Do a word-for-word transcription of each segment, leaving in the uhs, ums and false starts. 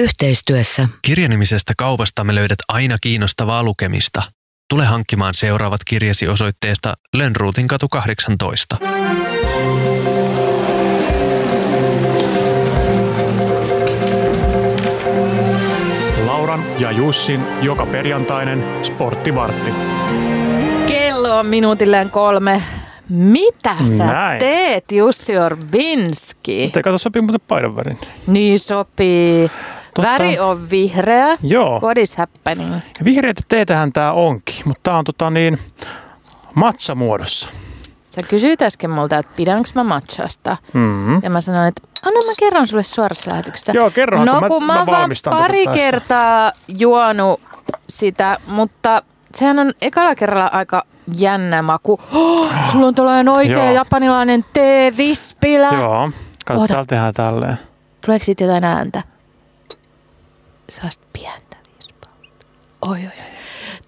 Yhteistyössä kirjanimisestä kaupastamme löydät aina kiinnostavaa lukemista. Tule hankkimaan seuraavat kirjasi osoitteesta Lönnruutin katu kahdeksantoista. Lauran ja Jussin joka perjantainen sporttivartti. Kello on minuutilleen kolme. Mitä sä Näin. teet, Jussi Orvinski? Mutta kato, sopii muuten paidan värin. Niin sopii. Totta. Väri on vihreä. Joo. What is happening? Vihreitä teetähän tää onkin, mutta tää on tota niin matchamuodossa. Sä kysyit äsken multa, että pidänkö mä matchasta. Mm-hmm. Ja mä sanoin, että anna mä kerron sulle suorassa lähetyksessä. Joo, kerrohan, no, kun, kun mä, mä vaan pari kertaa juonut sitä, mutta sehän on ekalla kerralla aika jännä maku. Oh, sulla on tuollainen oikea Joo. japanilainen tee-vispilä. Joo, katsotaan, täällä tehdään tälleen. Tuleeko siitä jotain ääntä? Saast pientä vispausta. Oi, oi, oi.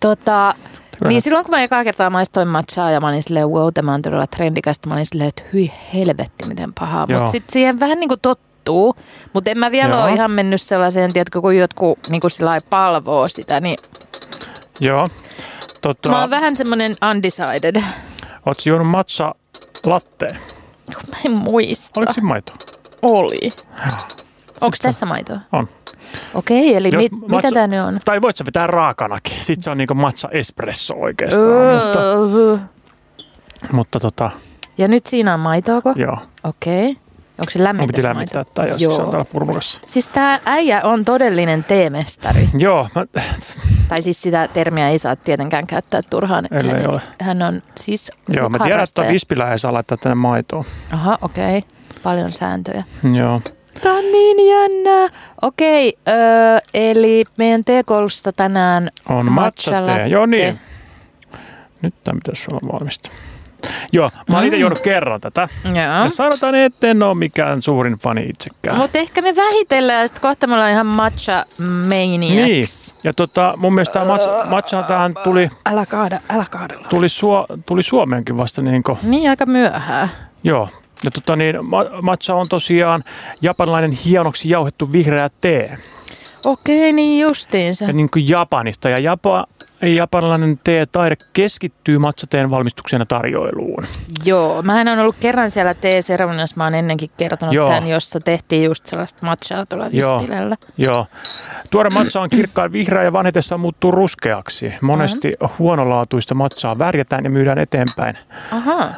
Tota, niin silloin kun mä ekaa kertaa maistoin matchaa ja mä olin silleen, wow, tämä on todella trendikästä. Mä olin silleen, että hyi helvetti, miten pahaa. Mutta sitten siihen vähän niin kuin tottuu. Mutta en mä vielä Joo. ole ihan mennyt sellaiseen, tiedätkö, kun jotkut niin kuin sillä lailla palvoo sitä. Niin... Joo. Tota, mä oon vähän semmonen undecided. Ootko juonut matcha latteen? Mä en muista. Oliko siinä maitoa? Oli. Onko tässä maitoa? On. Okei, eli mit, matcha, mitä tää nyt on? Tai voit sä vetää raakanakin. Sitten se on niinku matcha espresso oikeastaan. Uh-huh. Mutta, mutta tota... Ja nyt siinä on maitoako? Joo. Okei. Onko se lämmintäs maitoa? Mä piti lämmittää, jos se on täällä purmurassa. Siis tää äijä on todellinen teemestari. Joo, mä... Tai siis sitä termiä ei saa tietenkään käyttää turhaan. Eli ei ole. Hän on siis harrastaja. Joo, mä tiedän, että vispilä ei saa laittaa tänne maitoon. Aha, okei. Okay. Paljon sääntöjä. Joo. Tää on niin jännää. Okei, okay, öö, eli meidän teekoulusta tänään on matcha-tee. Joo niin. Nyt tää pitäisi olla valmista. Joo, mä oon mm. itse juonut kerran tätä. Joo. Ja sanotaan, etten ole mikään suurin fani itsekään. Mutta ehkä me vähitellään, sitten kohta me ollaan ihan matcha-maniacs. Niin, ja tota, mun mielestä matcha, matcha tähän tuli... Älä kaada, älä kaada. Tuli, Suo, tuli Suomeenkin vasta niin kuin... Niin, aika myöhään. Joo, ja tota niin, matcha on tosiaan japanilainen hienoksi jauhettu vihreä tee. Okei, niin justiinsa. Ja niin kuin Japanista, ja Japan... Japanilainen tee-taide keskittyy matchateen valmistukseen ja tarjoiluun. Joo, mähän on ollut kerran siellä tee-seremoniassa, mä oon ennenkin kertonut Joo. tämän, jossa tehtiin just sellaista matchaa tuolla vispilellä. Joo, Joo. Tuore matcha on kirkkaan vihreä ja vanhetessa muuttuu ruskeaksi. Monesti Aha. huonolaatuista matchaa värjätään ja myydään eteenpäin. Aha.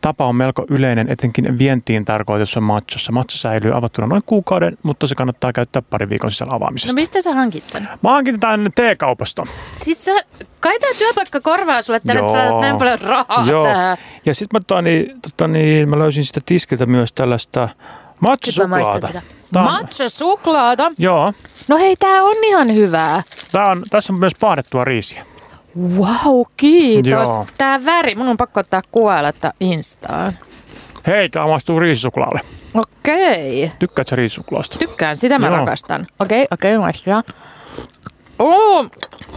Tapa on melko yleinen, etenkin vientiin tarkoitussa matchassa. Matcha säilyy avattuna noin kuukauden, mutta se kannattaa käyttää parin viikon sisällä avaamisesta. No mistä sä hankit tämän? Mä hankin tämän teekaupasta. Siis sä, kai tää työpaikka korvaa sulle tänne, että sä laitat näin paljon rahaa Joo. tähän. Ja sit mä, tani, tani, mä löysin sitä tiskiltä myös tällaista matcha-suklaata. Matcha-suklaata? Joo. No hei, tää on ihan hyvää. Tää on, tässä on myös paadettua riisiä. Wow, kiitos. Joo. Tää väri, mun on pakko ottaa kuvailla, että instaan. Hei, tää maistuu riisisuklaalle. Okei. Okay. Tykkäät sä riisisuklaasta? Tykkään, sitä mä Joo. rakastan. Okei, okay, okei, okay, maistaa. Ooh,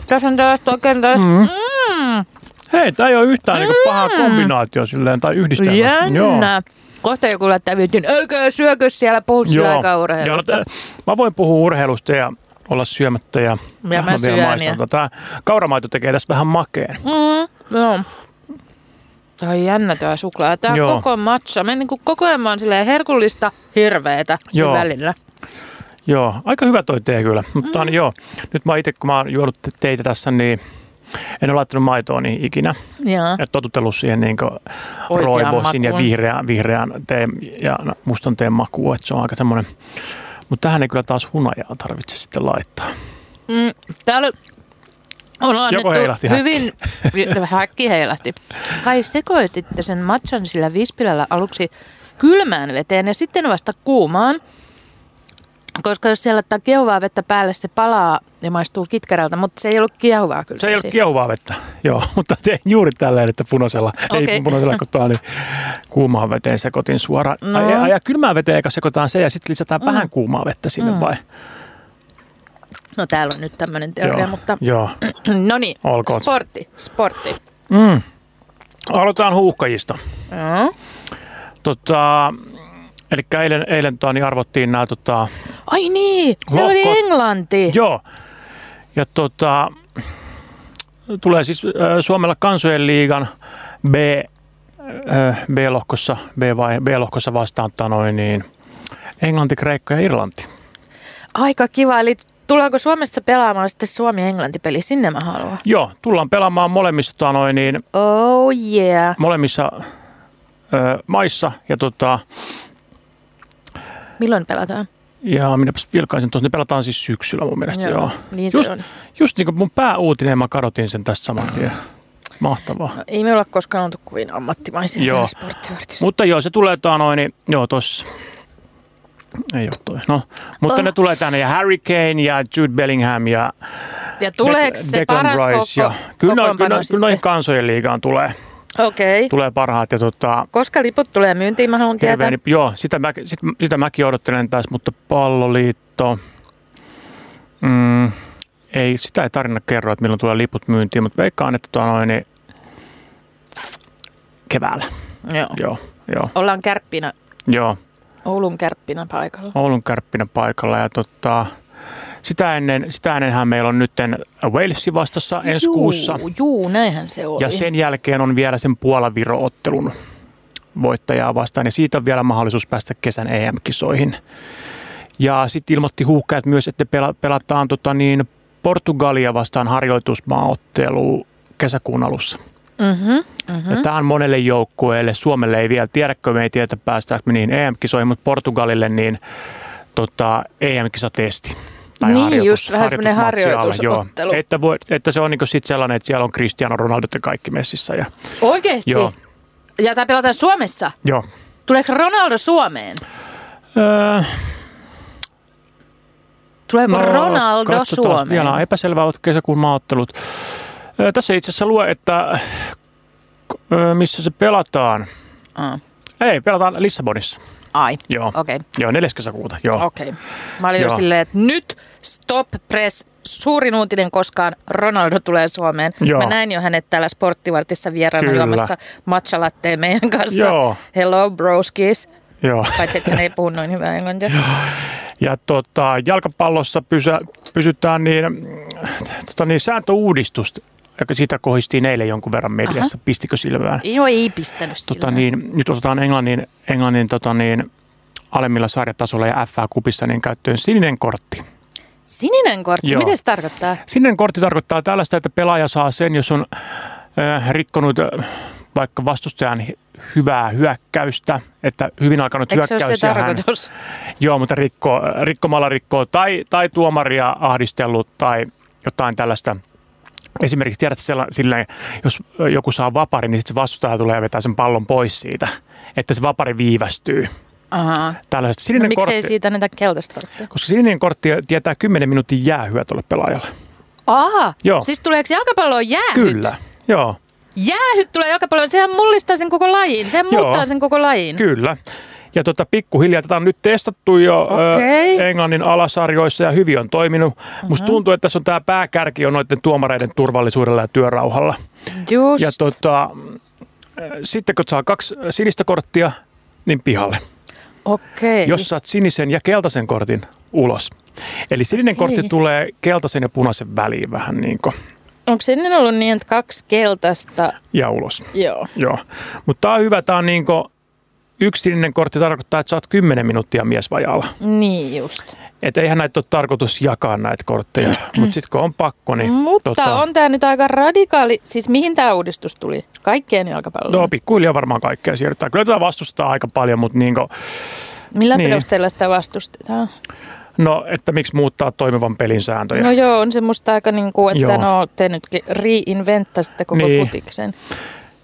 tässä on tällaista oikein tällaista. Mm. Mm. Hei, tää ei oo yhtään mm. niinku paha kombinaatio silleen, tai yhdistelmä. Jännä. Joo. Kohta joku laittaa viittiin, älkää syökö siellä, puhu sillä aikaa urheilusta. Ja, mä voin puhua urheilusta ja... olla syömättä ja, ja mä syön maistan. Tämä kauramaito tekee tästä vähän makeen. Mm, joo. Tämä on jännä tämä suklaa. Tämä on koko matcha. Me niin kuin koko ajan vaan silleen herkullista hirveetä joo. välillä. Joo, aika hyvä toi tee kyllä. Mutta mm. joo, nyt mä itse kun mä oon juonut teitä tässä, niin en ole laittanut maitoa niin ikinä. Jaa. Et totutellut siihen niin roibosin ja vihreän, vihreän teen ja mustan teen makuun. Se on aika semmoinen... Mutta tähän ei kyllä taas hunajaa tarvitse sitten laittaa. Mm, täällä on annettu hyvin... Häkki. häkki heilahti. Kai sekoititte sen matchan sillä vispilällä aluksi kylmään veteen ja sitten vasta kuumaan. Koska jos siellä ottaa kiehuvaa vettä päälle, se palaa ja maistuu kitkerältä, mutta se ei ollut kiehuvaa kyllä. Se ei ollut kiehuvaa vettä, joo. Mutta tein juuri tälleen, että punaisella, okay. ei punaisella kotaan, niin kuumaan veteen sekoitin suoraan. No. Ja, ja kylmään veteen eikä sekoitaan se ja sitten lisätään mm. vähän kuumaa vettä sinne mm. vai? No täällä on nyt tämmöinen teoria, joo. mutta... Joo. No niin, sportti, sportti. Mm. Aloitetaan Huuhkajista. Mm. Tota... Eli eilen, eilen tota, niin arvottiin nämä tota, Ai niin, se lohkot. Oli Englanti. Joo. Ja tota, tulee siis Suomella kansojen liigan B, B-lohkossa, B-vai, B-lohkossa vastaan noin, niin Englanti, Kreikka ja Irlanti. Aika kiva, eli tullaanko Suomessa pelaamaan sitten Suomi-Englanti-peli? Sinne mä haluan. Joo, tullaan pelaamaan molemmissa, noin, niin, oh yeah. molemmissa ö, maissa. Ja, tota, milloin pelataan? Jaa, minä vilkaisin tuossa. Ne pelataan siis syksyllä mun mielestä. Joo, joo. Niin just, se on. Just niin kuin mun pääuutinen, mä kadotin sen tästä saman tien. Mahtavaa. No, ei me olla koskaan oltu kuin ammattimaisia täällä sporttivartissa. Mutta joo, se tulee tuohon noin, niin joo tossa. Ei ole toi. No, mutta oh. ne tulee tänne ja Harry Kane ja Jude Bellingham ja Ja tuleeko De- se paras Rice, koko, kyllä, kokoonpano kyllä, sitten? Kyllä noihin kansojen liigaan tulee. Okei. Tulee parhaat. Ja tota, koska liput tulee myyntiin, mä haluan tietää. Niin, joo, sitä, mä, sit, sitä mäkin odottelen tässä, mutta Palloliitto, mm, ei, sitä ei tarina kerro, että milloin tulee liput myyntiin, mutta veikkaan, että tuo noin niin keväällä. Joo. Joo, joo. Ollaan kärppinä. Joo. Oulun kärppinä paikalla. Oulun kärppinä paikalla ja tota, sitä, ennen, sitä ennenhän meillä on nyt Walesin vastassa ensi juu, kuussa. Juu, näinhän se oli. Ja sen jälkeen on vielä sen Puola-Viro-ottelun voittajaa vastaan ja siitä on vielä mahdollisuus päästä kesän E M-kisoihin. Ja sitten ilmoitti Huuhkajat myös, että pela, pelataan tota niin, Portugalia vastaan harjoitusmaaottelu kesäkuun alussa. Mm-hmm, mm-hmm. Tämä on monelle joukkueelle. Suomelle ei vielä tiedäkö, me ei tiedä päästäänkö me niihin E M-kisoihin, mutta Portugalille niin tota, E M-kisatesti. Tai niin, harjoitus, just vähän semmoinen harjoitusottelu. Joo. Että, voi, että se on niin sitten sellainen, että siellä on Cristiano Ronaldo ja kaikki messissä. Ja, oikeesti? Joo. Ja tämä pelataan Suomessa? Joo. Tuleeko Ronaldo Suomeen? Öö, Tuleeko no, Ronaldo Suomeen? Vielä on epäselvää, oot kesäkuun maaottelut. Öö, tässä itse asiassa lue, että öö, missä se pelataan. Ah. Ei, pelataan Lissabonissa. Ai, okei. Joo, neljäs kesäkuuta, joo. Okei. Okay. Mä olin joo. jo silleen, että nyt stop press, suurin uutinen koskaan, Ronaldo tulee Suomeen. Joo. Mä näin jo hänet täällä sporttivartissa vieraana juomassa matcha lattea meidän kanssa. Joo. Hello broskies. Joo. Paitsi, että hän ei puhu noin hyvää englantia. Ja tota, jalkapallossa pysä, pysytään niin, tota niin sääntöuudistusta. Ja siitä kohdistiin eilen jonkun verran mediassa. Aha. Pistikö silmään? Joo, ei pistänyt silmään. Tota niin, nyt otetaan Englannin, Englannin tota niin, alemmilla sarjatasolla ja F A-kupissa niin käyttöön sininen kortti. Sininen kortti? Joo. Miten se tarkoittaa? Sininen kortti tarkoittaa tällaista, että pelaaja saa sen, jos on äh, rikkonut äh, vaikka vastustajan hyvää hyökkäystä, että hyvin alkanut eikö hyökkäys. Eikö se ole se tarkoitus? Hän, joo, mutta rikko, rikkomalla rikkoo tai, tai tuomaria ahdistellut tai jotain tällaista. Esimerkiksi tiedät sillä, jos joku saa vaparin, niin sitten se vastustaja tulee ja vetää sen pallon pois siitä, että se vapari viivästyy. Aha. Tällaisesta sininen no, miksi kortti, ei siitä näitä keltaista korttia? Koska sininen kortti tietää kymmenen minuutin jäähyä tuolle pelaajalle. Aha, joo. Siis tuleeko jalkapalloon jäähyt? Kyllä, joo. Jäähyt tulee jalkapalloon, sehän mullistaa sen koko lajin, sehän joo. muuttaa sen koko lajin. Kyllä. Ja tota, pikkuhiljaa tätä on nyt testattu jo okay. ö, Englannin alasarjoissa ja hyvin on toiminut. Uh-huh. Musta tuntuu, että tässä on tää pääkärki on noiden tuomareiden turvallisuudella ja työrauhalla. Just. Ja tota, sitten kun saa kaksi sinistä korttia, niin pihalle. Okay. Jos saat sinisen ja keltaisen kortin ulos. Eli sininen okay. kortti tulee keltaisen ja punaisen väliin vähän niin kuin. Onko se ennen ollut niin, että kaksi keltaista? Ja ulos. Joo. Joo. Mutta tää on hyvä, tää on niin kuin yksi sininen kortti tarkoittaa, että saat kymmenen minuuttia miesvajaalla. Niin just. Että eihän näitä ole tarkoitus jakaa näitä kortteja, mutta sitten kun on pakko, niin mutta tota, on tämä nyt aika radikaali. Siis mihin tämä uudistus tuli? Kaikkeen jalkapalloon? Joo, pikkuhiljaa varmaan kaikkea siirrytään. Kyllä tätä vastustaa aika paljon, mutta niin kuin millä niin perusteella sitä vastustetaan? No, että miksi muuttaa toimivan pelin sääntöjä? No joo, on se musta aika niin kuin, että joo. no te nytkin reinventtasitte koko niin. futiksen.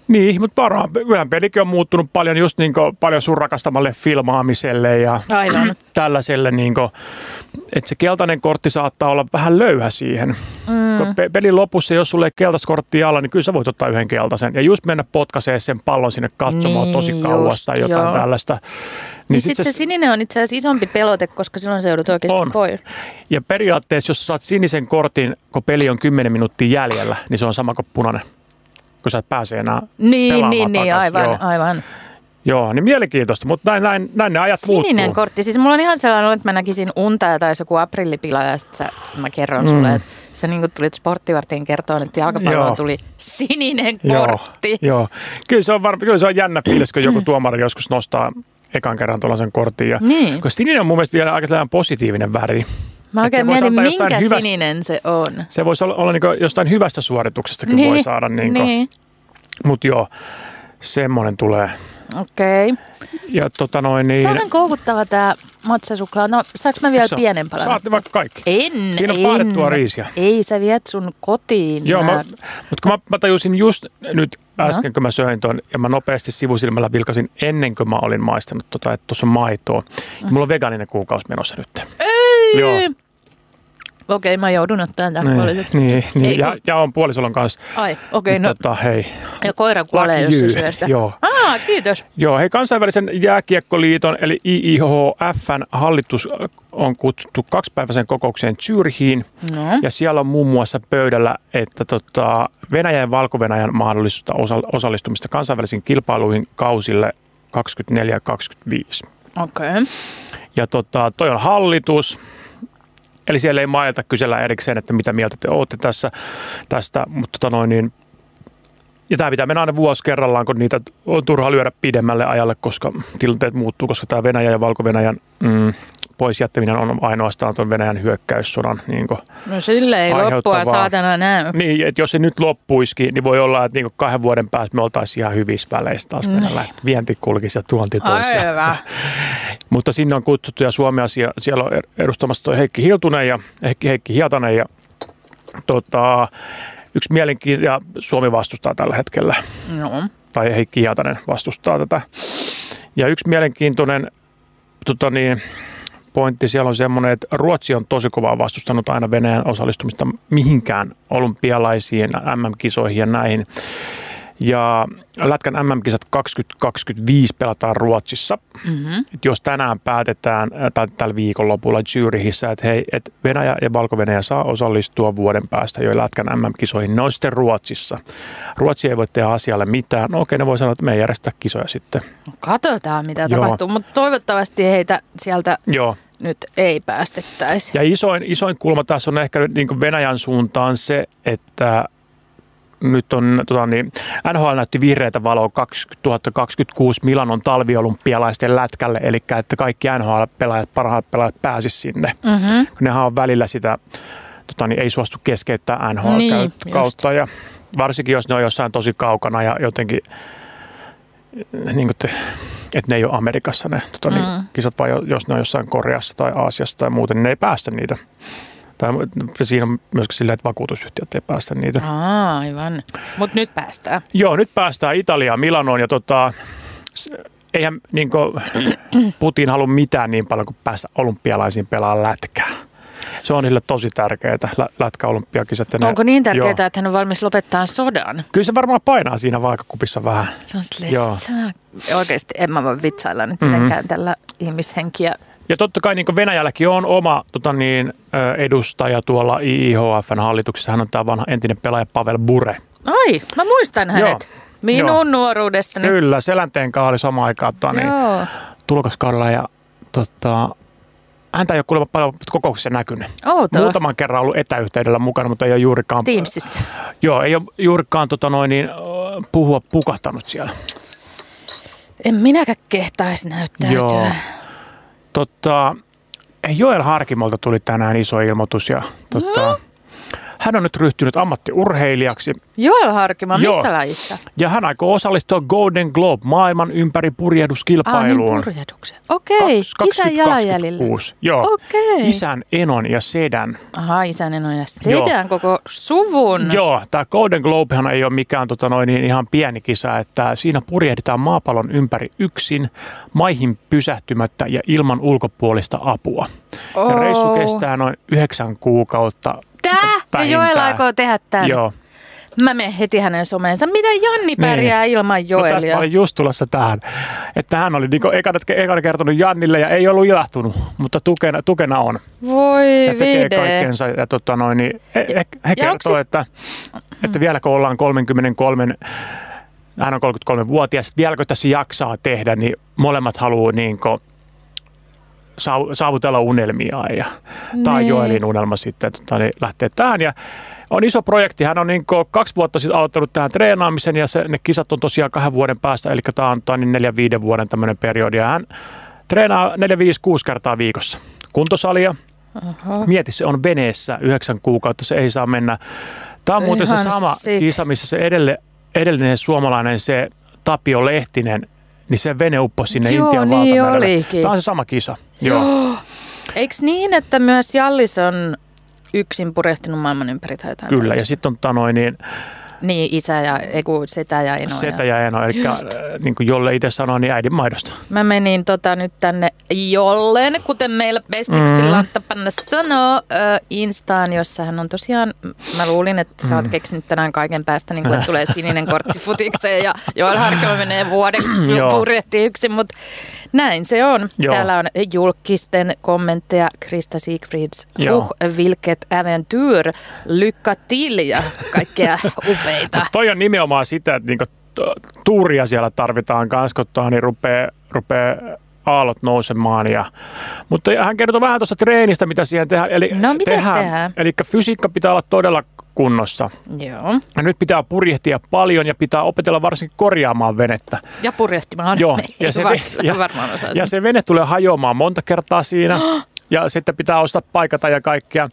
Niin, mutta varmaan yhden pelikin on muuttunut paljon just niin kuin, paljon sun rakastamalle filmaamiselle ja aivan. tällaiselle, niin kuin, että se keltainen kortti saattaa olla vähän löyhä siihen. Mm. Pe- pelin lopussa, jos sulle ei keltaista korttia alla, niin kyllä sä voit ottaa yhden keltaisen ja just mennä potkaiseen sen pallon sinne katsomaan niin, tosi kauas just, tai jotain joo. tällaista. Niin, niin sitten sit se sininen on itse asiassa isompi pelote, koska silloin se joudut oikeasti on. Pois. Ja periaatteessa, jos saat sinisen kortin, kun peli on kymmenen minuuttia jäljellä, niin se on sama kuin punainen. Kun sä et pääse enää niin, pelaamaan niin, takaisin. Niin, aivan, aivan. Joo, niin mielenkiintoista, mutta näin, näin, näin ne ajat sininen muuttuu. Sininen kortti. Siis mulla on ihan sellainen, että mä näkisin unta tai joku aprillipila ja sitten mä kerron mm. sulle, että sä niin kuin tulit sporttivartiin kertoa, että jalkapalloon joo. tuli sininen kortti. Joo, joo. Kyllä, se on var... Kyllä se on jännä fiilis, kun joku tuomari joskus nostaa ekan kerran tuollaisen kortin. Ja... Niin. Koska sininen on mun mielestä vielä aika positiivinen väri. Mä oikein mietin, minkä hyvästä... sininen se on. Se voisi olla, olla niin kuin jostain hyvästä suorituksesta, kun niin. voi saada. Niin kuin... niin. Mutta joo, semmoinen tulee... Okei. Ja tota noin niin... Se on koukuttava tää matsasuklaa. No saaks mä vielä Sä, pienen palan? Saat vaikka kaikki. En, en. Siinä on paadettua riisiä. Ei, sä viet sun kotiin. Joo, mä, mutta kun mä, mä tajusin just nyt äsken, no. kun mä söin ton, ja mä nopeasti sivusilmällä vilkasin ennen kuin mä olin maistanut tota, että tuossa on maitoa. Ja mulla on vegaaninen kuukausi menossa nyt. Ei! Joo. Okei, mä joudun ottaen tähän puoliset. Niin, niin. Ja, ja on puolisolon kanssa. Ai, okei. No, tota, hei. Ja koira kuolee, jos se syö sitä. Joo. Aa, kiitos. Joo, hei, kansainvälisen jääkiekkoliiton eli I I H F:n hallitus on kutsuttu kaksipäiväiseen kokoukseen Zürichiin. No. Ja siellä on muun muassa pöydällä, että tota Venäjän ja Valko-Venäjän mahdollisuutta osallistumista kansainvälisiin kilpailuihin kausille kaksikymmentäneljä kaksikymmentäviisi. Okei. Ja tota, toi on hallitus. Eli siellä ei mailta kysellä erikseen, että mitä mieltä te olette tässä, tästä, mutta tota noin niin, ja tämä pitää mennä aina vuosi kerrallaan, kun niitä on turha lyödä pidemmälle ajalle, koska tilanteet muuttuu, koska tämä Venäjä ja Valko-Venäjän mm, pois jättäminen on ainoastaan tuon Venäjän hyökkäyssodan niin kuin no sille ei loppua saatana näy. Niin, että jos se nyt loppuisikin, niin voi olla, että niin kuin kahden vuoden päästä me oltaisiin ihan hyvissä väleissä taas mm. Venäjällä. Vienti kulkisi ja tuonti toisiaan. Mutta sinne on kutsuttu ja Suomea siellä on edustamassa tuo Heikki Hiltunen ja Heikki, Heikki Hietanen ja tota, yksi mielenkiintoinen, ja Suomi vastustaa tällä hetkellä. No. Tai Heikki Hietanen vastustaa tätä. Ja yksi mielenkiintoinen tota niin, pointti siellä on semmoinen, että Ruotsi on tosi kovaa vastustanut aina Venäjän osallistumista mihinkään olympialaisiin, M M-kisoihin ja näihin. Ja lätkän M M-kisat kaksikymmentäkaksikymmentäviisi pelataan Ruotsissa. Mm-hmm. Jos tänään päätetään, tai tällä viikonlopulla Zürichissä, että hei, et Venäjä ja Valko-Venäjä saa osallistua vuoden päästä jo lätkän M M-kisoihin, ne on sitten Ruotsissa. Ruotsi ei voi tehdä asialle mitään. No okei, ne voi sanoa, että me ei järjestä kisoja sitten. No katsotaan, mitä Joo. tapahtuu, mutta toivottavasti heitä sieltä... Joo. nyt ei päästettäisi. Ja isoin, isoin kulma tässä on ehkä niin kuin Venäjän suuntaan se, että nyt on, tota niin, N H L näytti vihreätä valoa kaksituhattakaksikymmentäkuusi Milanon talviolympialaisten lätkälle, eli että kaikki N H L-pelaajat, parhaat pelaajat pääsisivät sinne. Mm-hmm. Nehän on välillä sitä, tota niin, ei suostu keskeyttää N H L-kautta, niin, varsinkin jos ne on jossain tosi kaukana ja jotenkin... Niin kuin te, että ne ei ole Amerikassa ne tota, mm. niin, kisat, vaan jos ne on jossain Koreassa tai Aasiassa tai muuten, niin ne ei päästä niitä. Tai, siinä on myöskin silleen, että vakuutusyhtiöt ei päästä niitä. Aa, aivan. Mutta nyt päästään. Joo, nyt päästään Italiaan, Milanoon. Ja tota, eihän niin kuin, Putin halua mitään niin paljon kuin päästä olympialaisiin pelaamaan lätkää. Se on sille tosi tärkeää, lätkäolympiakisat. Onko niin tärkeää, joo. että hän on valmis lopettaa sodan? Kyllä se varmaan painaa siinä vaakakupissa vähän. Se on silleen, oikeasti en mä voi vitsailla nyt mm-hmm. mitenkään tällä ihmishenkiä. Ja totta kai niin Venäjälläkin on oma tota niin, edustaja tuolla I I H F:n hallituksessa. Hän on tämä vanha entinen pelaaja Pavel Bure. Ai, mä muistan hänet. Joo. Minun joo. nuoruudessani. Kyllä, Selänteen kanssa oli samaan aikaan niin, tulokaskaudella ja... Tota, häntä ei ole kuulemma paljon kokouksessa näkynyt. Outoa. Muutaman kerran ollut etäyhteydellä mukana, mutta ei ole juurikaan... Teamsissa. Joo, ei ole juurikaan tota noin, niin, puhua pukahtanut siellä. En minäkään kehtaisi näyttäytyä. Joo. Totta, Joel Harkimolta tuli tänään iso ilmoitus. Ja, totta, no. Hän on nyt ryhtynyt ammattiurheilijaksi. Joel Harkimo, missä Joo. lajissa? Ja hän aikoo osallistua Golden Globe maailman ympäri purjehduskilpailuun. Ah, niin purjehdukseen. Okei, isän jalanjäljellä. Joo, Okei. isän, enon ja sedän. Aha, isän, enon ja sedän, Joo. koko suvun. Joo, tämä Golden Globehan ei ole mikään tota noin, niin ihan pieni kisa, että siinä purjehditaan maapallon ympäri yksin, maihin pysähtymättä ja ilman ulkopuolista apua. Oh. Ja reissu kestää noin yhdeksän kuukautta. Tää? Vähintään. Ja Joel aikoo tehdä tämän. Joo. Mä menen heti hänen someensa. Mitä Janni pärjää niin. ilman Joelia? No tästä olin just tulossa tähän. Että hän oli niin ekana kertonut Jannille ja ei ollut ilahtunut, mutta tukena, tukena on. Voi vide. Tekee kaikkensa ja tota noin, niin he, he, he kertoo, siis... että, että vieläkö ollaan kolmekymmentäkolme hän on kolmekymmentäkolmevuotias, vielä kun tässä jaksaa tehdä, niin molemmat haluaa niinku saavutella unelmiaan. Ja nee. Tämä on Joelin unelma sitten tota, niin lähtee tähän. Ja on iso projekti. Hän on niin kaksi vuotta sitten aloittanut tähän treenaamisen ja se, ne kisat on tosiaan kahden vuoden päästä. Eli tämä on, tämä on niin neljän viiden vuoden tämmöinen periodi. Ja hän treenaa neljä, viisi, kuusi kertaa viikossa kuntosalia. Aha. Mieti, se on veneessä yhdeksän kuukautta. Se ei saa mennä. Tämä on muuten ihan se sama sick kisa, missä se edelle, edellinen suomalainen, se Tapio Lehtinen, niin se vene upposi sinne Joo, Intian niin valtamerelle. Tämä on se sama kisa. Joo. Joo. Eikö niin, että myös Jallis on yksin purehtinut maailman ympäri tai jotain? Kyllä, tällaista. Ja sitten on tanoin niin... Niin, isä ja, ei kun setä ja eno. Setä ja eno, eli niin kuin Jolle itse sanoi, niin äidin maidosta. Mä menin tota, nyt tänne Jolleen, kuten meillä Bestiksi mm. Lanttapanna sanoo, äh, Instaan, jossa hän on tosiaan, mä luulin, että sä oot keksinyt tänään kaiken päästä, niin kuin, että tulee sininen kortti futikseen ja Joel Harkimo menee vuodeksi purjehtiin yksin, mutta näin se on. Joo. Täällä on julkisten kommentteja, Krista Siegfrieds, huh, vilket äventyr, lykka til ja kaikkea upeaa. Mutta toi on nimenomaan sitä, että niinku tuuria siellä tarvitaan kanssa, kun tuohon niin rupeaa, rupeaa aallot nousemaan. Ja, mutta hän kertoo vähän tuosta treenistä, mitä siihen tehdään. Eli, no, tehdään, tehdään? Eli fysiikka pitää olla todella kunnossa. Joo. Ja nyt pitää purjehtia paljon ja pitää opetella varsinkin korjaamaan venettä. Ja purjehtimaan. Joo. Ja se, ja, ja se vene tulee hajoamaan monta kertaa siinä. Ja sitten pitää ostaa paikata ja kaikkea.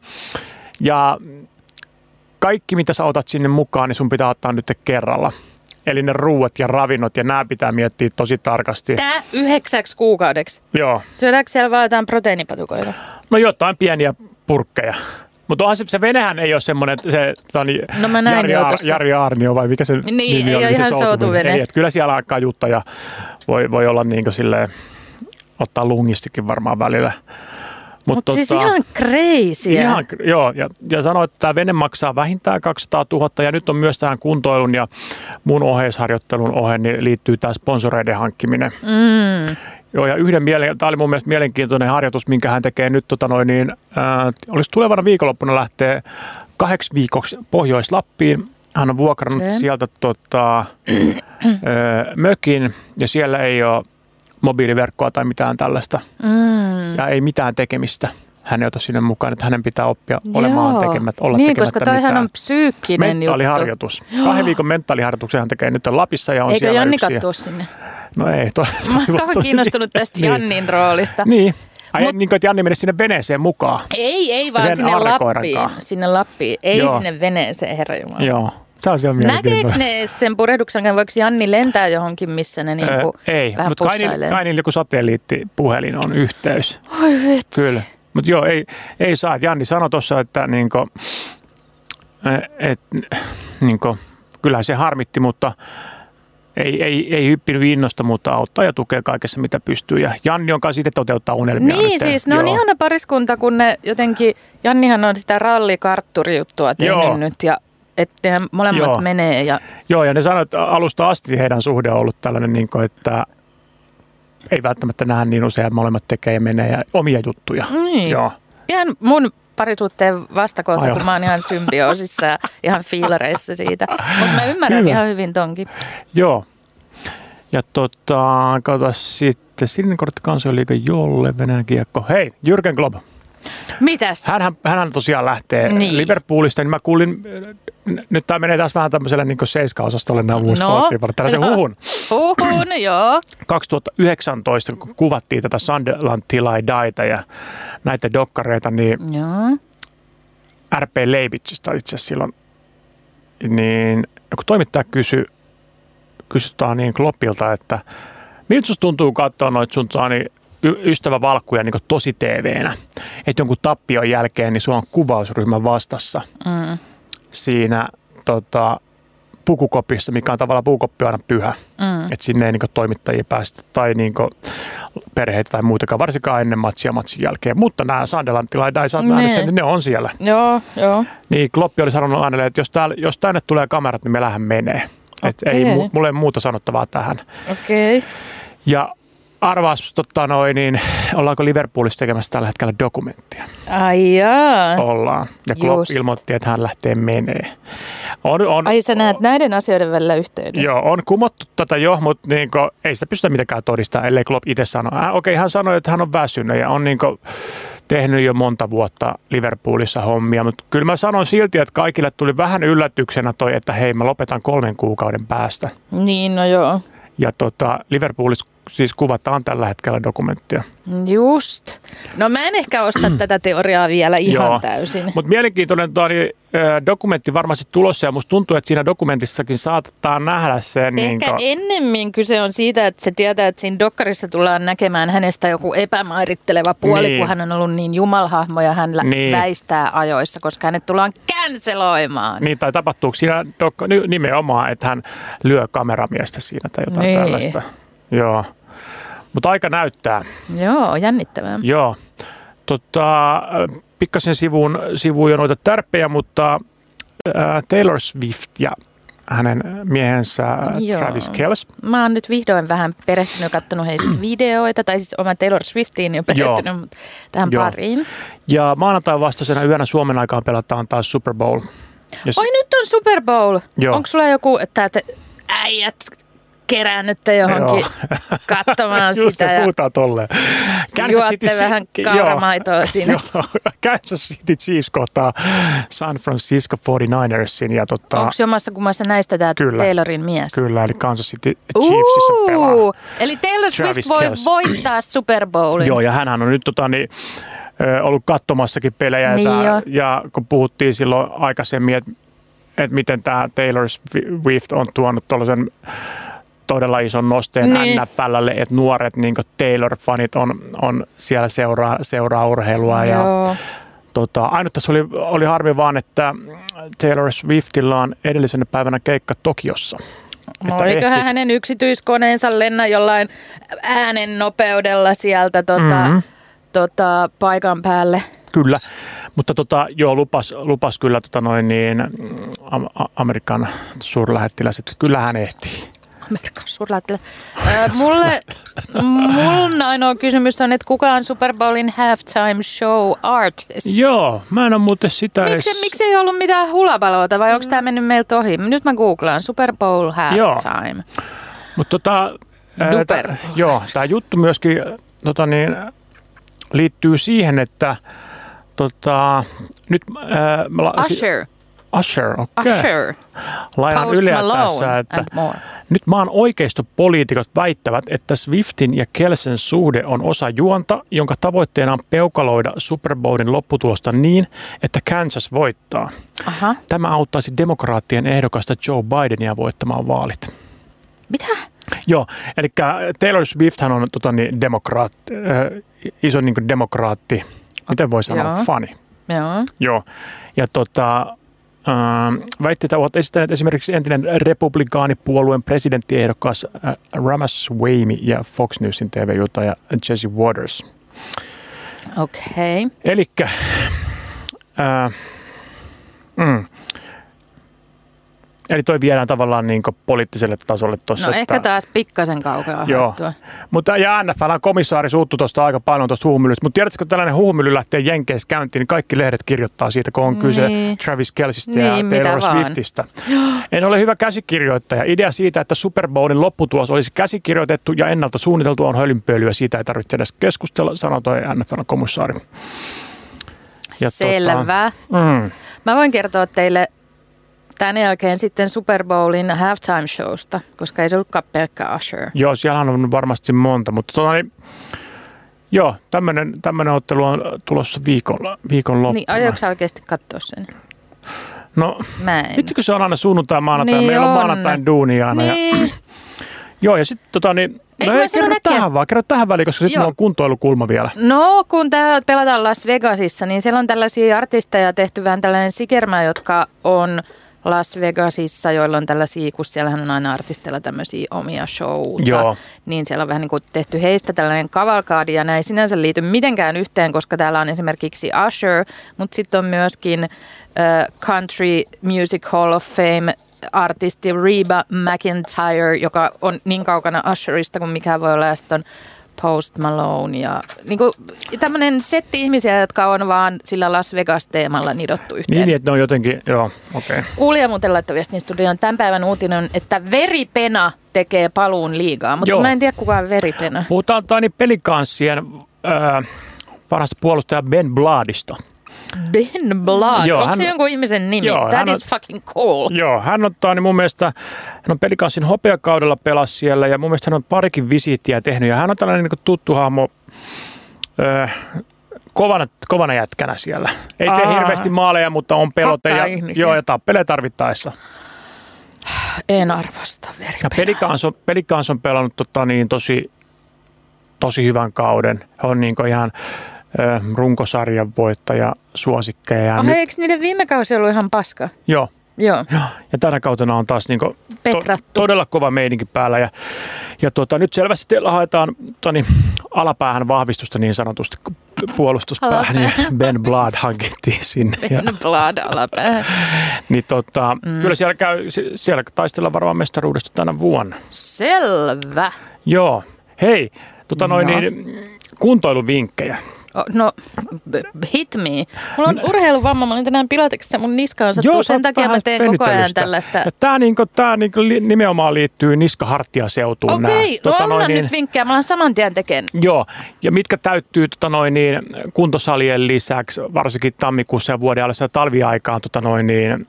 Ja... Kaikki, mitä sä otat sinne mukaan, niin sun pitää ottaa nyt kerralla. Eli ne ruuat ja ravinnot ja nämä pitää miettiä tosi tarkasti. Tää yhdeksäksi kuukaudeksi? Joo. Syödäänkö siellä vaan jotain proteiinipatukoita? No jotain pieniä purkkeja. Mutta onhan se, se venehän ei ole semmoinen, se tani, no mä näin Jari, Ar- Jari Aarnio vai mikä se niin, nimi ei oli, ole ihan se soutuvene. Ei, kyllä siellä alkaa jutta ja voi, voi olla niin kuin silleen, ottaa lungistikin varmaan välillä. Mutta Mut siis tota, ihan crazy. Ihan, joo, ja, ja sanoi, että tämä vene maksaa vähintään kaksisataatuhatta ja nyt on myös tähän kuntoilun ja muun oheisharjoittelun oheen niin liittyy tämä sponsoreiden hankkiminen. Mm. Joo, ja yhden mielen, tämä oli mun mielestä mielenkiintoinen harjoitus, minkä hän tekee nyt, tota noin, niin, äh, olisi tulevana viikonloppuna lähtee kahdeksi viikoksi Pohjois-Lappiin. Hän on vuokrannut okay. sieltä tota, äh, mökin ja siellä ei ole mobiiliverkkoa tai mitään tällaista. Mm. Ja ei mitään tekemistä. Hän ei ota sinne mukaan, että hänen pitää oppia olemaan Joo. tekemättä, olla niin, tekemättä mitään. Niin, koska tämähän on psyykkinen juttu. Mentaaliharjoitus. Kahden viikon mentaaliharjoituksen hän tekee nyt Lapissa ja on Eikö siellä Jannikat yksin. Eikö Jannikat sinne? No ei. To- Mä oon kauan kiinnostunut tästä niin. Jannin roolista. Niin. Ai Mut, niin kuin, että Janni menisi sinne veneeseen mukaan. Ei, ei vaan sinne Lappiin. Sinne Lappiin. Ei Joo. sinne veneeseen, herranjumala. Joo. Näkeekö ne sen purehduksen, voiko Janni lentää johonkin, missä ne niin öö, ei, vähän mut pussailee? Ei, mutta kai niillä joku satelliittipuhelin on yhteys. Oi vitsi. Kyllä, mutta joo, ei, ei saa. Janni sanoi tuossa, että niinku, et, niinku, kyllähän se harmitti, mutta ei, ei, ei hyppinyt innosta, mutta auttaa ja tukee kaikessa, mitä pystyy. Ja Janni on kanssa itse toteuttaa unelmia. Niin nyt, siis, ne joo. on ihana pariskunta, kun ne jotenkin, Jannihan on sitä rallikartturijuttua tehnyt joo. nyt ja... Että molemmat Joo. menee. Ja... Joo, ja ne sanoi, että alusta asti heidän suhde on ollut tällainen, niin kuin, että ei välttämättä nähdä niin usein, molemmat tekee ja menee ja omia juttuja. Niin. Joo. Ihan mun parisuhteen vastakohta, Aivan. kun mä oon ihan symbioosissa ja ihan fiilareissa siitä. Mutta mä ymmärrän Kyllä. ihan hyvin tonkin. Joo. Ja tota, katsotaan sitten sininen kortti kansainliiga Jolle, Venäjän kiekko. Hei, Jürgen Klopp. Mitäs? Hänhän, hänhän tosiaan lähtee niin. Liverpoolista, niin mä kuulin, nyt tämä menee taas vähän tämmöiselle niin seiska-osastolle nämä uusi no. sporttivalle, tällaisen no. huhun. Huhun, joo. kaksituhattayhdeksäntoista, kun kuvattiin tätä Sunderland Till I Dieta ja näitä dokkareita, niin joo. är pee Leipzigistä itse asiassa silloin, niin kun toimittaja kysyi, kysytään niin Kloppilta, että miltä susta tuntuu katsoa noita sun niin ystävävalkkuja niin tosi tee veenä. Että jonkun tappion jälkeen niin sulla on kuvausryhmä vastassa mm. siinä tota, pukukopissa, mikä on tavallaan pukukoppi aina pyhä. Mm. Että sinne ei niin toimittajia päästä tai niin perheitä tai muutakaan, varsinkaan ennen matsia matsin jälkeen. Mutta nämä Sunderland-tilaiset, ei saa nähdä sen, niin ne on siellä. Joo, joo. Niin Kloppi oli sanonut aina, että jos, täällä, jos tänne tulee kamerat, niin me lähden menee. Että okay. ei mulle muuta sanottavaa tähän. Okei. Okay. Ja arvaas, totta noin, niin ollaanko Liverpoolissa tekemässä tällä hetkellä dokumenttia? Ai jaa. Ollaan. Ja Klopp ilmoitti, että hän lähtee menee. On, on, Ai sä näet on, näiden asioiden välillä yhteyden? Joo, on kumottu tätä jo, mutta niin kuin, ei sitä pystytä mitenkään todistamaan, ellei Klopp itse sano. Äh, Okei, okay, hän sanoi, että hän on väsynyt ja on niin kuin tehnyt jo monta vuotta Liverpoolissa hommia, mutta kyllä mä sanon silti, että kaikille tuli vähän yllätyksenä toi, että hei, mä lopetan kolmen kuukauden päästä. Niin, no joo. Ja tota, Liverpoolissa siis kuvataan tällä hetkellä dokumenttia. Just. No mä en ehkä osta tätä teoriaa vielä ihan Joo. täysin. Mutta mielenkiintoinen toi, dokumentti varmasti tulossa ja musta tuntuu, että siinä dokumentissakin saatetaan nähdä se. Ehkä niin, ennemmin kyse on siitä, että se tietää, että siinä dokkarissa tullaan näkemään hänestä joku epämairitteleva puoli, niin. kun hän on ollut niin jumalhahmo ja hän niin. väistää ajoissa, koska hänet tullaan känseloimaan. Niin, tai tapahtuuko siinä dok- nimenomaan, että hän lyö kameramiestä siinä tai jotain niin. tällaista. Joo. Mutta aika näyttää. Joo, jännittävää. Joo. Tota, pikkasen sivuun, sivuun jo noita tärppejä, mutta ää, Taylor Swift ja hänen miehensä Joo. Travis Kelce. Mä oon nyt vihdoin vähän perehtynyt ja katsonut heistä videoita, tai siis oon Taylor Swiftiin jo perehtynyt, Joo. mutta tähän Joo. pariin. Ja maanantain vastaisena yönä Suomen aikaan pelataan taas Super Bowl. Yes. Oi, nyt on Super Bowl! Joo. Onko sulla joku, että äijät... kerännyt johonkin Joo. katsomaan sitä ja juotte vähän kauramaitoa siinä. Kansas City Chiefs kohtaa San Francisco forty-ninersin. Ja tota, onko jomassa kummassa näistä tämä Taylorin mies? Kyllä, eli Kansas City Chiefsissä pelaa. Eli Taylor Swift voi voittaa Super Bowlin. Joo, ja hänhän on nyt tota, niin, ollut katsomassakin pelejä. Niin ja, ja kun puhuttiin silloin aikaisemmin, että et miten tämä Taylor Swift on tuonut tuollaisen todella ison nosteen niin. N F L:lle, että nuoret niin Taylor-fanit on, on siellä seuraa, seuraa urheilua. Ja, tota, ainut tässä oli, oli harmi vaan, että Taylor Swiftillä on edellisenä päivänä keikka Tokiossa. Olikohan ehti... hänen yksityiskoneensa lennä jollain äänen nopeudella sieltä tota, mm-hmm. tota, paikan päälle? Kyllä, mutta tota, joo, lupas, lupas kyllä tota noin niin, Amerikan suurlähettiläs, että kyllä hän ehtii. Amerikan suurlähettiläs. Äh, mulle, mun ainoa kysymys on, että kuka on Super Bowlin halftime show artist? Joo, mä en ole muuten sitä Miks, edes... Miksi ei ollut mitään hulapaloita vai onko tämä mennyt meiltä ohi? Nyt mä googlaan Super Bowl halftime. Mutta tota... Duper. Äh, joo, tämä juttu myöskin tota niin, liittyy siihen, että... Tota, nyt, äh, Usher. Usher, okei. Okay. Lainan Yleä tässä, että nyt maan oikeistopoliitikot väittävät, että Swiftin ja Kelcen suhde on osa juonta, jonka tavoitteena on peukaloida Super Bowlin lopputulosta niin, että Kansas voittaa. Aha. Tämä auttaisi demokraattien ehdokasta Joe Bidenia voittamaan vaalit. Mitä? Joo, eli Taylor Swifthän on tota, niin, demokraat, äh, iso niin kuin demokraatti. Miten voi sanoa? Joo. Fani. Joo. Joo. Ja tota, väitteitä ovat esittäneet esimerkiksi entinen republikaanipuolueen presidenttiehdokkaas Ramaswamy ja Fox Newsin T V-juttaja Jesse Waters. Okei. Okay. Elikkä... Äh, mm. Eli toi viedään tavallaan niin kuin poliittiselle tasolle tuossa. No että... ehkä taas pikkasen kaukaa haettua. Mutta ja N F L:n komissaari suuttui tuosta aika paljon tuosta huhumyllystä. Mutta tiedätkö, kun tällainen huhumylly lähtee Jenkeissä käyntiin, niin kaikki lehdet kirjoittaa siitä, kun on niin. kyse Travis Kelcestä niin, ja Taylor Swiftistä. Vaan. En ole hyvä käsikirjoittaja. Idea siitä, että Super Bowlin lopputulos olisi käsikirjoitettu ja ennalta suunniteltu, on hölynpölyä. Siitä ei tarvitse edes keskustella, sanoi toi N F L:n komissaari. Ja selvä. Tota, mm. Mä voin kertoa teille... Tämän jälkeen sitten Super Bowlin halftime showsta, koska ei se ollutkaan pelkkä Usher. Joo, siellä on varmasti monta, mutta tuota, niin, joo, tämmöinen, tämmöinen ottelu on tulossa viikolla, viikonloppuna. Niin, aiotko sä oikeasti katsoa sen? No, itsekö se on aina sunnuntai maanantaina? Niin meillä on, on maanantain duuni aina. Niin. Ja, joo, ja sitten tota niin... No ei, kerro tähän vaan, kerro tähän väliin, koska sitten on kuntoilukulma vielä. No, kun tää pelataan Las Vegasissa, niin siellä on tällaisia artisteja tehty vähän tällainen sikermä, jotka on... Las Vegasissa, joilla on tällaisia, kun siellähän on aina artisteilla tämmöisiä omia showta, Joo. niin siellä on vähän niin kuin tehty heistä tällainen kavalkaadi, ja nämä ei sinänsä liity mitenkään yhteen, koska täällä on esimerkiksi Usher, mutta sitten on myöskin uh, Country Music Hall of Fame -artisti Reba McEntire, joka on niin kaukana Usherista kuin mikään voi olla, ja sitten on Post Malone ja niin kuin tämmöinen setti ihmisiä, jotka on vaan sillä Las Vegas-teemalla nidottu yhteen. Niin, että ne on jotenkin, joo, okei. Okay. Ulia muuten laittoi viestin studioon tämän päivän uutinen, että veripena tekee paluun liigaa, mutta joo. Mä en tiedä kuka on veripena. Puhutaan Tani Pelikanssien äh, parasta puolustaja Ben Bladista. Ben Blad? Joo, onko hän, se jonkun ihmisen nimi? Joo, That is on, fucking cool. Joo, hän ottaa, niin mun mielestä, hän on Pelikanssin hopeakaudella pelas siellä ja mun mielestä hän on parikin visiittiä tehnyt. Ja hän on tällainen niin kuin tuttu hahmo öö, kovana, kovana jätkänä siellä. Ei Aa, tee hirveästi maaleja, mutta on pelote ja, joo, ja tappelee tarvittaessa. En arvosta veripelaa. Pelikans on, Pelikans on pelannut tota, niin, tosi, tosi hyvän kauden. Hän on niin kuin ihan... runkosarjan voittaja, suosikkeja. Oha, eikö niiden viime kausi ollut ihan paska? Joo. Joo. Ja tänä kautena on taas niinku to- todella kova meininki päällä. Ja, ja tuota, nyt selvästi teillä haetaan toni, alapäähän vahvistusta niin sanotusti puolustuspäähän. Ja Ben Blad hankittiin sinne. Ben ja, Blad alapäähän. Niin tota, mm. Kyllä siellä, käy, siellä taistellaan varmaan mestaruudesta tänä vuonna. Selvä. Joo. Hei, tota noin, no. niin, kuntoiluvinkkejä. No, hit me. Mulla on urheiluvamma, mä olin tänään pilateksessa, mun niskaan sattuu. Joo, sen takia mä teen koko ajan tällaista. Ja tää, niinku, tää niinku nimenomaan liittyy niska-hartiaseutuun. Okei, tota no anna niin, nyt vinkkejä, mä olen saman tien tekeen. Joo, ja mitkä täyttyy tota noin, niin, kuntosalien lisäksi, varsinkin tammikuussa ja vuoden alussa ja talviaikaan tota noin, niin,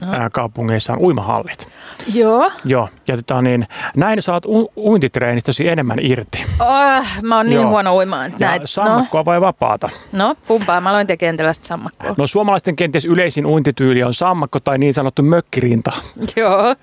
no. ää, kaupungeissa on uimahallit. Joo. Joo, ja tota niin, näin saat u- uintitreenistäsi enemmän irti. Oh, mä oon niin Joo. huono uimaan. Näin. Ja sammakkoa no. vai vapaata? No, kumpaa. Mä aloin tekemään tällaista sammakkoa. No, suomalaisten kenties yleisin uintityyli on sammakko tai niin sanottu mökkirinta. Joo.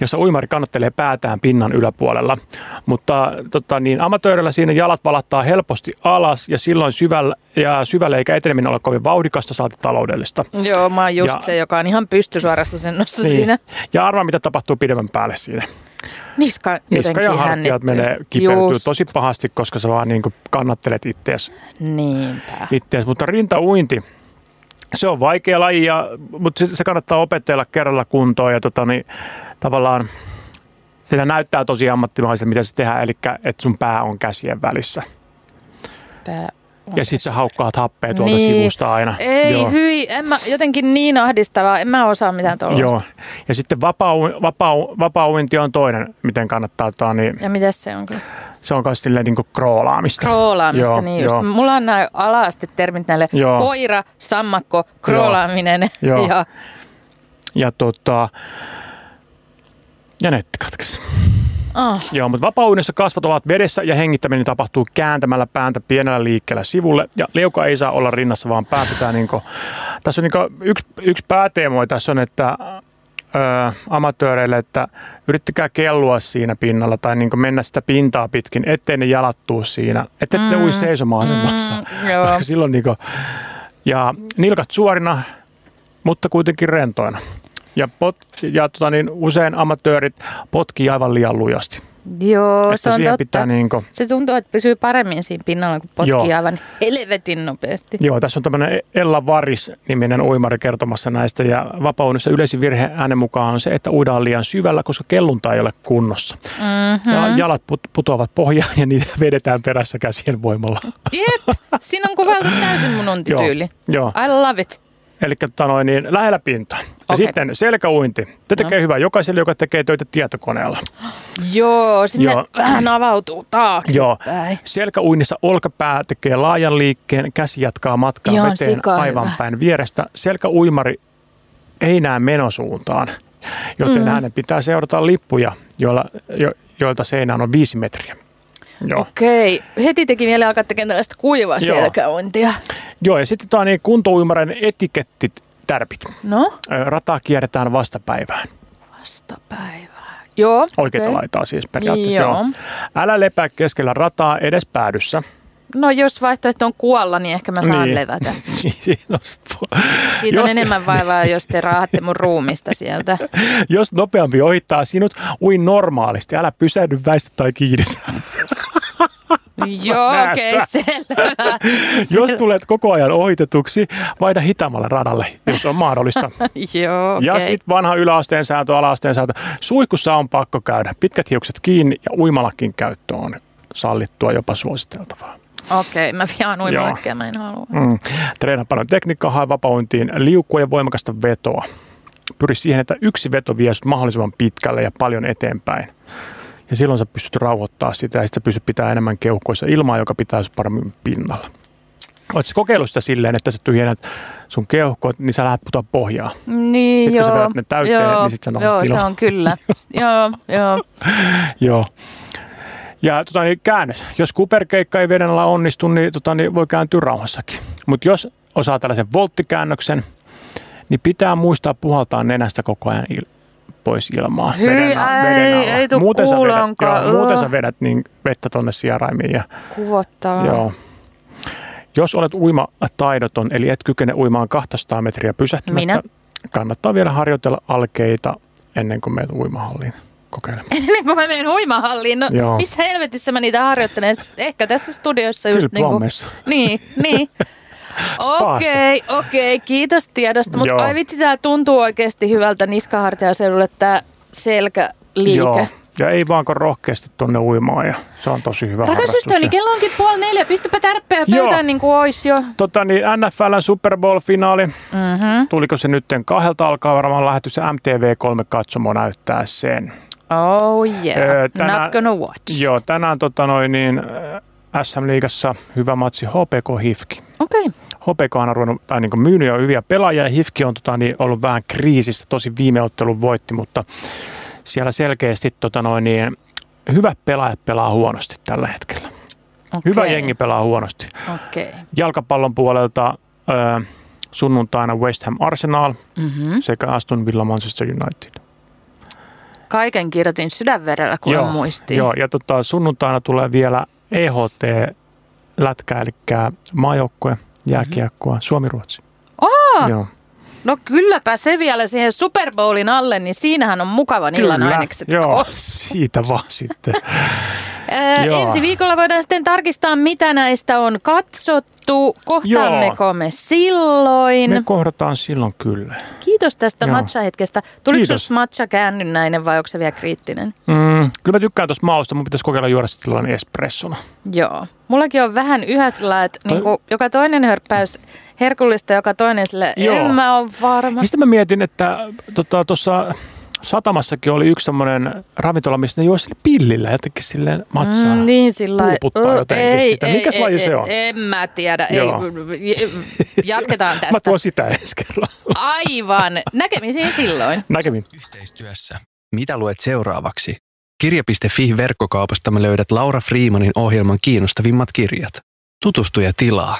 Jossa uimari kannattelee päätään pinnan yläpuolella. Mutta tota niin, amatöörillä siinä jalat valattaa helposti alas ja silloin syvällä, ja syvällä eikä eteneminen ole kovin vauhdikasta, saati taloudellista. Joo, mä oon just ja, se, joka on ihan pystysuorassa asennossa niin. siinä. Ja arvaa, mitä tapahtuu pidemmän päälle siinä. Niska, Niska ja hartiat menee kipertyy tosi pahasti, koska sä vaan niin kuin kannattelet ittees. Niinpä. Ittees. Mutta rintauinti, se on vaikea laji, ja, mutta se kannattaa opetella kerralla kuntoon. Ja tota, niin, tavallaan siinä näyttää tosi ammattimaiselta, mitä se tehdään. Eli että sun pää on käsien välissä. Pää. Ja sit sä haukkaat happea tuolta niin. sivusta aina. Ei Joo. hyi, en mä, jotenkin niin ahdistavaa, en mä osaa mitään tuollaista. Joo, ja sitten vapaa-uinti vapaa, vapaa on toinen, miten kannattaa tuoda. Niin ja mitäs se on kyllä? Se on myös silleen niin kuin kroolaamista. Kroolaamista, joo, niin just. Jo. Mulla on nämä ala-aste termit näille joo. koira, sammakko, kroolaaminen. Joo. ja ja tota... Ja netti katkesi. Oh. Joo, mutta vapaa-uinnissa kasvot ovat vedessä ja hengittäminen tapahtuu kääntämällä pääntä pienellä liikkeellä sivulle. Ja leuka ei saa olla rinnassa, vaan pää pitää niinku... Tässä on niinku yksi, yksi pääteemoja tässä on, että ö, amatööreille, että yrittäkää kellua siinä pinnalla tai niinku mennä sitä pintaa pitkin, ettei ne jalattuu siinä. Ettei mm. ne ui seisomaan asennossa. Mm, koska silloin niinku... Ja nilkat suorina, mutta kuitenkin rentoina. Ja, pot, ja tota niin, usein amatöörit potkii aivan liian lujasti. Joo, että se on totta. Niin kuin... Se tuntuu, että pysyy paremmin siinä pinnalla, kun potkii Joo. aivan helvetin nopeasti. Joo, tässä on tämmöinen Ella Varis-niminen uimari kertomassa näistä. Ja vapaa-uinnissa yleisin virhe hänen mukaan on se, että uidaan liian syvällä, koska kellunta ei ole kunnossa. Mm-hmm. Ja jalat put- putoavat pohjaan ja niitä vedetään perässä käsien voimalla. Jep, siinä on kuvailtu täysin mun untityyli. Joo, joo. I love it. Eli niin, lähellä pintaan. Ja okay. sitten selkäuinti. Se tekee no. hyvää jokaiselle, joka tekee töitä tietokoneella. Joo, sinne Joo. vähän avautuu taakse. Joo. Selkäuinnissa olkapää tekee laajan liikkeen, käsi jatkaa matkaa Joo, veteen aivan hyvä. Päin vierestä. Selkäuimari ei näe menosuuntaan, joten mm. hänen pitää seurata lippuja, joilla, jo, joilta seinään on viisi metriä. Joo. Okei. Heti teki mieli alkaa tekemään tällaista kuivaa Joo. selkäuintia. Joo, ja sitten tämä niin kuntouimarin etikettitärpit. No? Rataa kierretään vastapäivään. Vastapäivään. Joo. Oikeita okay. laitaa siis periaatteessa. Joo. Joo. Älä lepää keskellä rataa edes päädyssä. No jos vaihtoehto on kuolla, niin ehkä mä saan niin. levätä. Siitä on jos... enemmän vaivaa, jos te raahatte mun ruumista sieltä. Jos nopeampi ohittaa sinut, ui normaalisti. Älä pysähdy, väistä tai kiinnitä. Joo, okei, okay, selvä. Jos tulet koko ajan ohitetuksi, vaihda hitaammalle radalle, jos on mahdollista. Joo, okay. Ja sitten vanha yläasteen sääntö, alaasteen sääntö. Suihkussa on pakko käydä. Pitkät hiukset kiinni ja uimallakin käyttö on sallittua, jopa suositeltavaa. Okei, mä vihaan uimaläkkiä, mä en halua. Mm. Treenaa paljon tekniikkaa, hae vapaointiin liukua ja voimakasta vetoa. Pyri siihen, että yksi veto vie mahdollisimman pitkälle ja paljon eteenpäin. Ja silloin sä pystyt rauhoittamaan sitä ja sitten sä pystyt pitämään enemmän keuhkoissa ilmaa, joka pitää sut paremmin pinnalla. Oletko kokeillut sitä silleen, että sä tyhjennät sun keuhkot, niin sä lähdet putoa pohjaa? Niin, sitten joo. Sitten kun sä vedät ne täyteen, joo, niin sit sä nostat ilmaa. Joo, se on kyllä. joo, joo. joo. Ja tota, niin käännös. Jos kuperkeikka ei veden alla onnistu, niin, tota, niin voi kääntyä rauhassakin. Mutta jos osaa tällaisen volttikäännöksen, niin pitää muistaa puhaltaa nenästä koko ajan il- pois ilmaa. Hyi, veden alla. Veden alla. Ei, ei tuu kuulonkaan. Joo, muuten sä vedät niin vettä tonne sieraimiin. Ja, kuvottaa. Joo. Jos olet uimataidoton, eli et kykene uimaan kaksisataa metriä pysähtymättä, Minä? kannattaa vielä harjoitella alkeita ennen kuin menet uimahalliin. Kokeilemaan. Ennen kuin mä menen uimahalliin? No Joo. missä helvetissä mä niitä harjoittelen? Ehkä tässä studiossa just niin kuin... Niin, niin. Okei, okay, okei, okay, kiitos tiedosta. Mutta ai vitsi, tää tuntuu oikeasti hyvältä niskahartiaseudulle tää selkäliike. Joo. Ja ei vaan kun rohkeasti tuonne uimaan ja se on tosi hyvä harrastus. Rakasystö, niin kello onkin puoli neljä. Pistäpä tärppeä pöytään niin kuin ois jo. Tota niin, N F L:n Super Bowl-finaali. Mm-hmm. Tuliko se nytten kahdelta alkaa varmaan lähetys ja M T V kolme katsomo näyttää sen. Oh yeah, tänään, not gonna watch. Joo, tänään tota noin niin S M-liigassa hyvä matsi H P K H I F K. Okei. Okay. H P K on ruvennut, tai niin kuin myynyt jo hyviä pelaajia ja H I F K on tota niin ollut vähän kriisissä. Tosi viime ottelun voitti, mutta... Siellä selkeästi tota noin, niin hyvät pelaajat pelaa huonosti tällä hetkellä. Okay. Hyvä jengi pelaa huonosti. Okay. Jalkapallon puolelta ö, sunnuntaina West Ham Arsenal mm-hmm. sekä Aston Villa Manchester United. Kaiken kirjoitin sydänverellä, kun joo, muistiin. Joo, ja tota, sunnuntaina tulee vielä E H T-lätkä, eli maajoukkue, jääkiekkoa, mm-hmm. Suomi-Ruotsi. Oh! Joo. No kylläpä se vielä siihen Super Bowlin alle, niin siinähän on mukavan illan ainekset. Kyllä, joo, siitä vaan sitten. Ää, ensi viikolla voidaan sitten tarkistaa, mitä näistä on katsottu. Kohtaammeko joo. me silloin? Me kohdataan silloin kyllä. Kiitos tästä joo. matcha-hetkestä. Tuliko sinusta matcha käännynnäinen vai onko se vielä kriittinen? Mm, kyllä mä tykkään tuosta mausta. Mun pitäisi kokeilla juoda sitten tällainen espressona. Joo. Mullakin on vähän yhä sillä, että Toi... niinku, joka toinen hörppäys... Herkullista joka toinen sille, en mä ole varma. Mistä mä mietin, että tuossa tota, satamassakin oli yksi semmoinen ravintola, missä ne juo sille pillillä jotenkin silleen matsaa. Mm, niin sillä puuputtaa uh, jotenkin ei, sitä. Ei, Mikäs ei, laji ei, se on? En mä tiedä. Ei, jatketaan tästä. Mä tuon sitä ensi kerralla. Aivan. Näkemisiin silloin. Näkemin. Yhteistyössä. Mitä luet seuraavaksi? kirja piste fi-verkkokaupasta löydät Laura Freemanin ohjelman kiinnostavimmat kirjat. Tutustu ja tilaa.